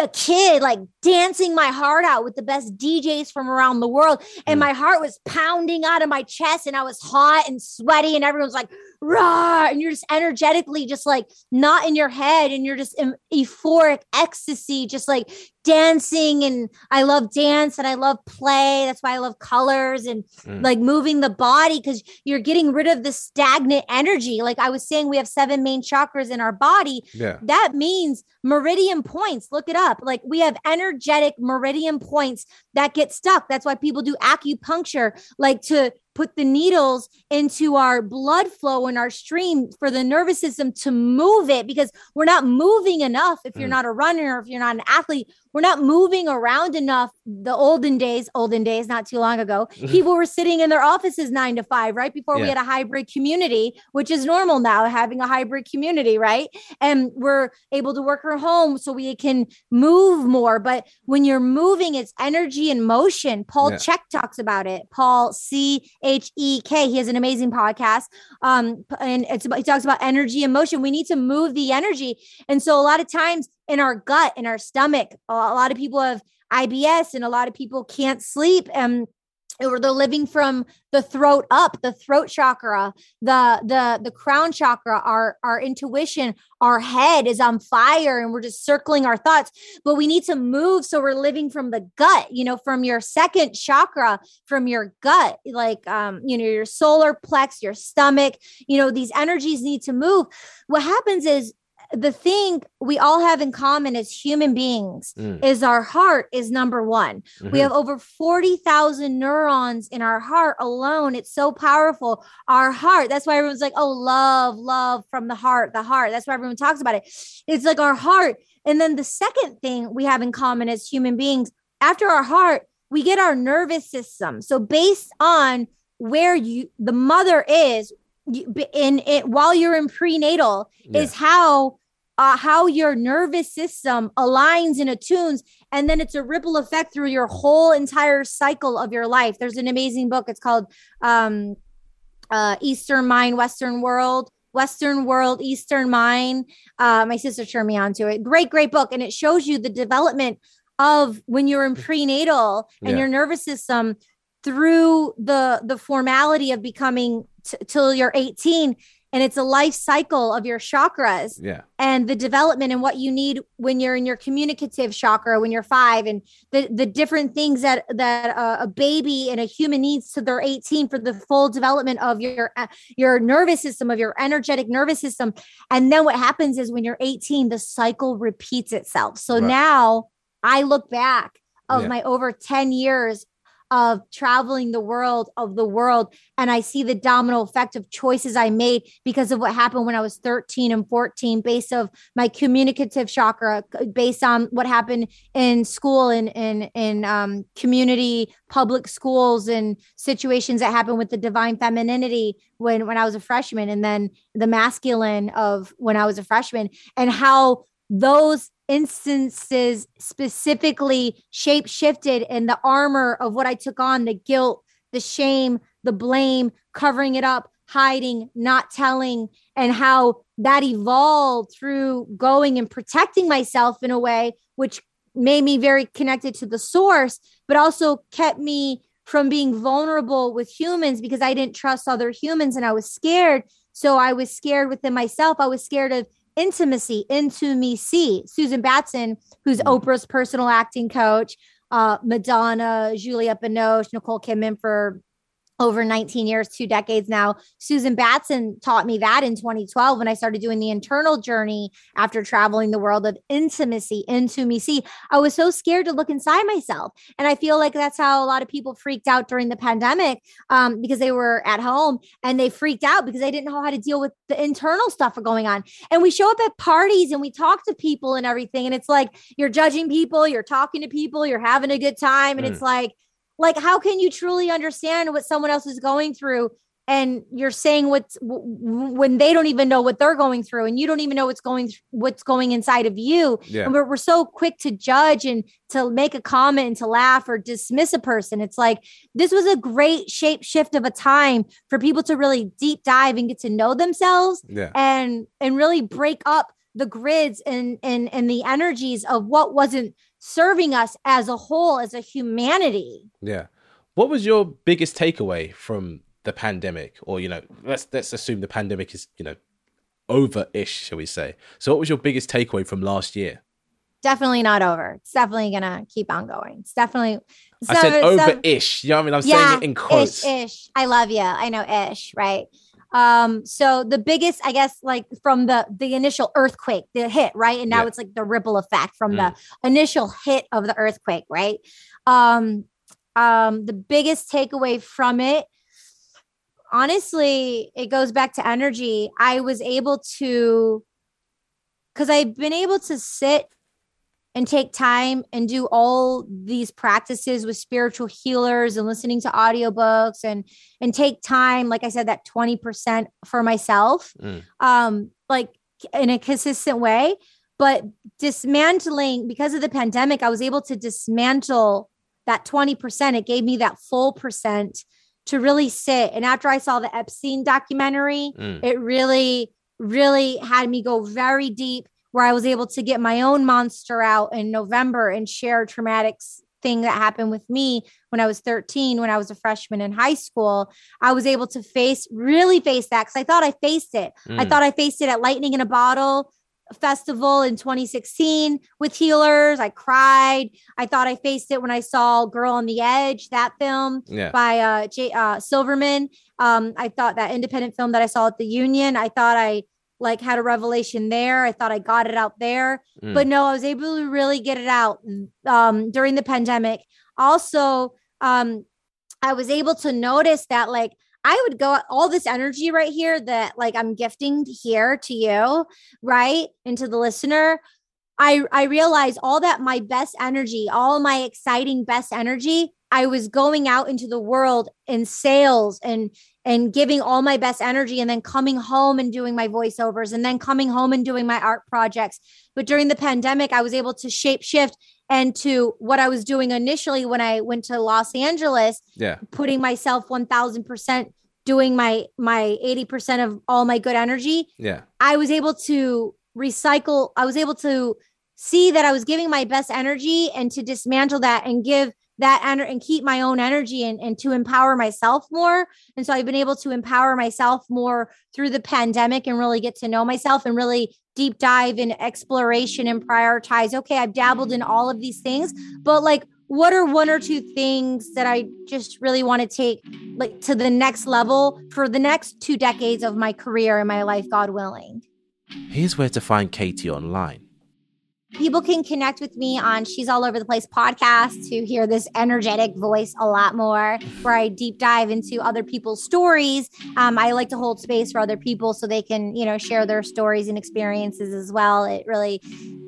a kid, like dancing my heart out with the best D Js from around the world. And my heart was pounding out of my chest and I was hot and sweaty and everyone was like, rah, and you're just energetically just like not in your head and you're just in euphoric ecstasy, just like dancing. And I love dance and I love play. That's why I love colors and mm. like moving the body, because you're getting rid of the stagnant energy. Like I was saying, we have seven main chakras in our body. Yeah. That means meridian points. Look it up. Like we have energetic meridian points that get stuck. That's why people do acupuncture, like to put the needles into our blood flow and our stream for the nervous system to move it, because we're not moving enough. If you're mm. not a runner, or if you're not an athlete, we're not moving around enough. The olden days, olden days, not too long ago, people were sitting in their offices nine to five, right? Before yeah. we had a hybrid community, which is normal now, having a hybrid community, right? And we're able to work from home so we can move more. But when you're moving, it's energy and motion. Paul yeah. Chek talks about it. Paul C H E K. He has an amazing podcast. Um, and it's about, he talks about energy and motion. We need to move the energy. And so a lot of times in our gut, in our stomach, a lot of people have I B S and a lot of people can't sleep, and or they're living from the throat up, the throat chakra, the the the crown chakra, our our intuition, our head is on fire, and we're just circling our thoughts. But we need to move, so we're living from the gut, you know, from your second chakra, from your gut, like um, you know, your solar plex, your stomach. You know, these energies need to move. What happens is, the thing we all have in common as human beings mm. is our heart is number one. Mm-hmm. We have over forty thousand neurons in our heart alone. It's so powerful. Our heart. That's why everyone's like, oh, love, love from the heart, the heart. That's why everyone talks about it. It's like our heart. And then the second thing we have in common as human beings, after our heart, we get our nervous system. So based on where you, the mother is in it, while you're in prenatal yeah. is how, Uh, how your nervous system aligns and attunes. And then it's a ripple effect through your whole entire cycle of your life. There's an amazing book. It's called um, uh, Eastern Mind, Western World, Western World, Eastern Mind. Uh, my sister turned me onto it. Great, great book. And it shows you the development of when you're in prenatal and yeah. your nervous system through the, the formality of becoming t- till you're eighteen. And it's a life cycle of your chakras yeah. and the development and what you need when you're in your communicative chakra, when you're five, and the, the different things that, that uh, a baby and a human needs till they're eighteen for the full development of your, uh, your nervous system, of your energetic nervous system. And then what happens is when you're eighteen, the cycle repeats itself. So right. now I look back of yeah. my over ten years of traveling the world of the world. And I see the domino effect of choices I made because of what happened when I was thirteen and fourteen, based on my communicative chakra, based on what happened in school and in, in, in um, community, public schools, and situations that happened with the divine femininity when, when I was a freshman, and then the masculine of when I was a freshman, and how those instances specifically shape shifted in the armor of what I took on, the guilt, the shame, the blame, covering it up, hiding, not telling, and how that evolved through going and protecting myself in a way, which made me very connected to the source, but also kept me from being vulnerable with humans because I didn't trust other humans and I was scared. So I was scared within myself. I was scared of intimacy, into me see. Susan Batson, who's mm. Oprah's personal acting coach, uh, Madonna, Julia Binoche, Nicole Kidman for over nineteen years, two decades now. Susan Batson taught me that in twenty twelve when I started doing the internal journey after traveling the world of intimacy, into me see. I was so scared to look inside myself. And I feel like that's how a lot of people freaked out during the pandemic um, because they were at home and they freaked out because they didn't know how to deal with the internal stuff going on. And we show up at parties and we talk to people and everything. And it's like, you're judging people, you're talking to people, you're having a good time. And mm. it's like, Like, how can you truly understand what someone else is going through? And you're saying what's w- when they don't even know what they're going through, and you don't even know what's going th- what's going inside of you. Yeah. And we're, we're so quick to judge and to make a comment and to laugh or dismiss a person. It's like, this was a great shape shift of a time for people to really deep dive and get to know themselves yeah. and and really break up the grids and and and the energies of what wasn't serving us as a whole, as a humanity. Yeah. What was your biggest takeaway from the pandemic? Or, you know, let's let's assume the pandemic is, you know, over-ish, shall we say. So what was your biggest takeaway from last year? Definitely not over. It's definitely going to keep on going. It's definitely... I so, said over-ish. So, you know what I mean? I'm yeah, saying it in quotes. Ish, ish. I love you. I know ish, right? Um, so the biggest, I guess, like from the, the initial earthquake, the hit, right? And now yeah. it's like the ripple effect from mm. the initial hit of the earthquake, right? Um, um, the biggest takeaway from it honestly, it goes back to energy. I was able to, because I've been able to sit and take time and do all these practices with spiritual healers and listening to audiobooks and, and take time, like I said, that twenty percent for myself, mm. um, like in a consistent way. But dismantling, because of the pandemic, I was able to dismantle that twenty percent. It gave me that full percent to really sit. And after I saw the Epstein documentary, mm. it really, really had me go very deep, where I was able to get my own monster out in November and share a traumatic thing that happened with me when I was thirteen, when I was a freshman in high school. I was able to face, really face that, because I thought I faced it. Mm. I thought I faced it at Lightning in a Bottle festival in twenty sixteen with healers. I cried. I thought I faced it when I saw Girl on the Edge, that film yeah. by uh, Jay uh, Silverman. Um, I thought that independent film that I saw at the Union, I thought I like had a revelation there. I thought I got it out there, mm. but no, I was able to really get it out um, during the pandemic. Also, um, I was able to notice that like, I would go all this energy right here that like I'm gifting here to you, right? And to the listener, I, I realized all that my best energy, all my exciting best energy, I was going out into the world in sales and, and giving all my best energy, and then coming home and doing my voiceovers, and then coming home and doing my art projects. But during the pandemic, I was able to shape shift. And to what I was doing initially when I went to Los Angeles, yeah. putting myself one thousand percent, doing my my eighty percent of all my good energy, yeah. I was able to recycle. I was able to see that I was giving my best energy, and to dismantle that and give that ener- and keep my own energy, and, and to empower myself more. And so I've been able to empower myself more through the pandemic and really get to know myself and really deep dive in exploration and prioritize. Okay, I've dabbled in all of these things, but like, what are one or two things that I just really want to take like to the next level for the next two decades of my career and my life, God willing? Here's where to find Katie online. People can connect with me on She's All Over the Place podcast to hear this energetic voice a lot more, where I deep dive into other people's stories. Um, I like to hold space for other people so they can, you know, share their stories and experiences as well. It really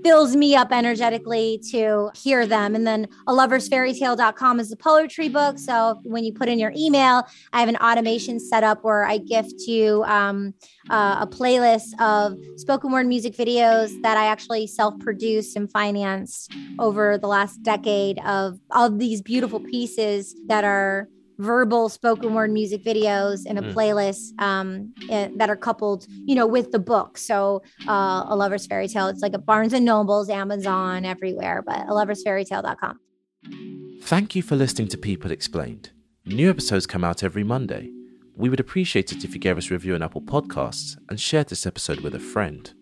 fills me up energetically to hear them. And then a lovers fairytale dot com is the poetry book. So when you put in your email, I have an automation set up where I gift you um, uh, a playlist of spoken word music videos that I actually self-produce and financed over the last decade of all these beautiful pieces that are verbal spoken word music videos in a mm. playlist um, and, that are coupled, you know, with the book. So uh, A Lover's Fairy Tale, it's like a Barnes and Noble's, Amazon, everywhere, but a lovers fairytale dot com. Thank you for listening to People Explained. New episodes come out every Monday. We would appreciate it if you gave us a review on Apple Podcasts and shared this episode with a friend.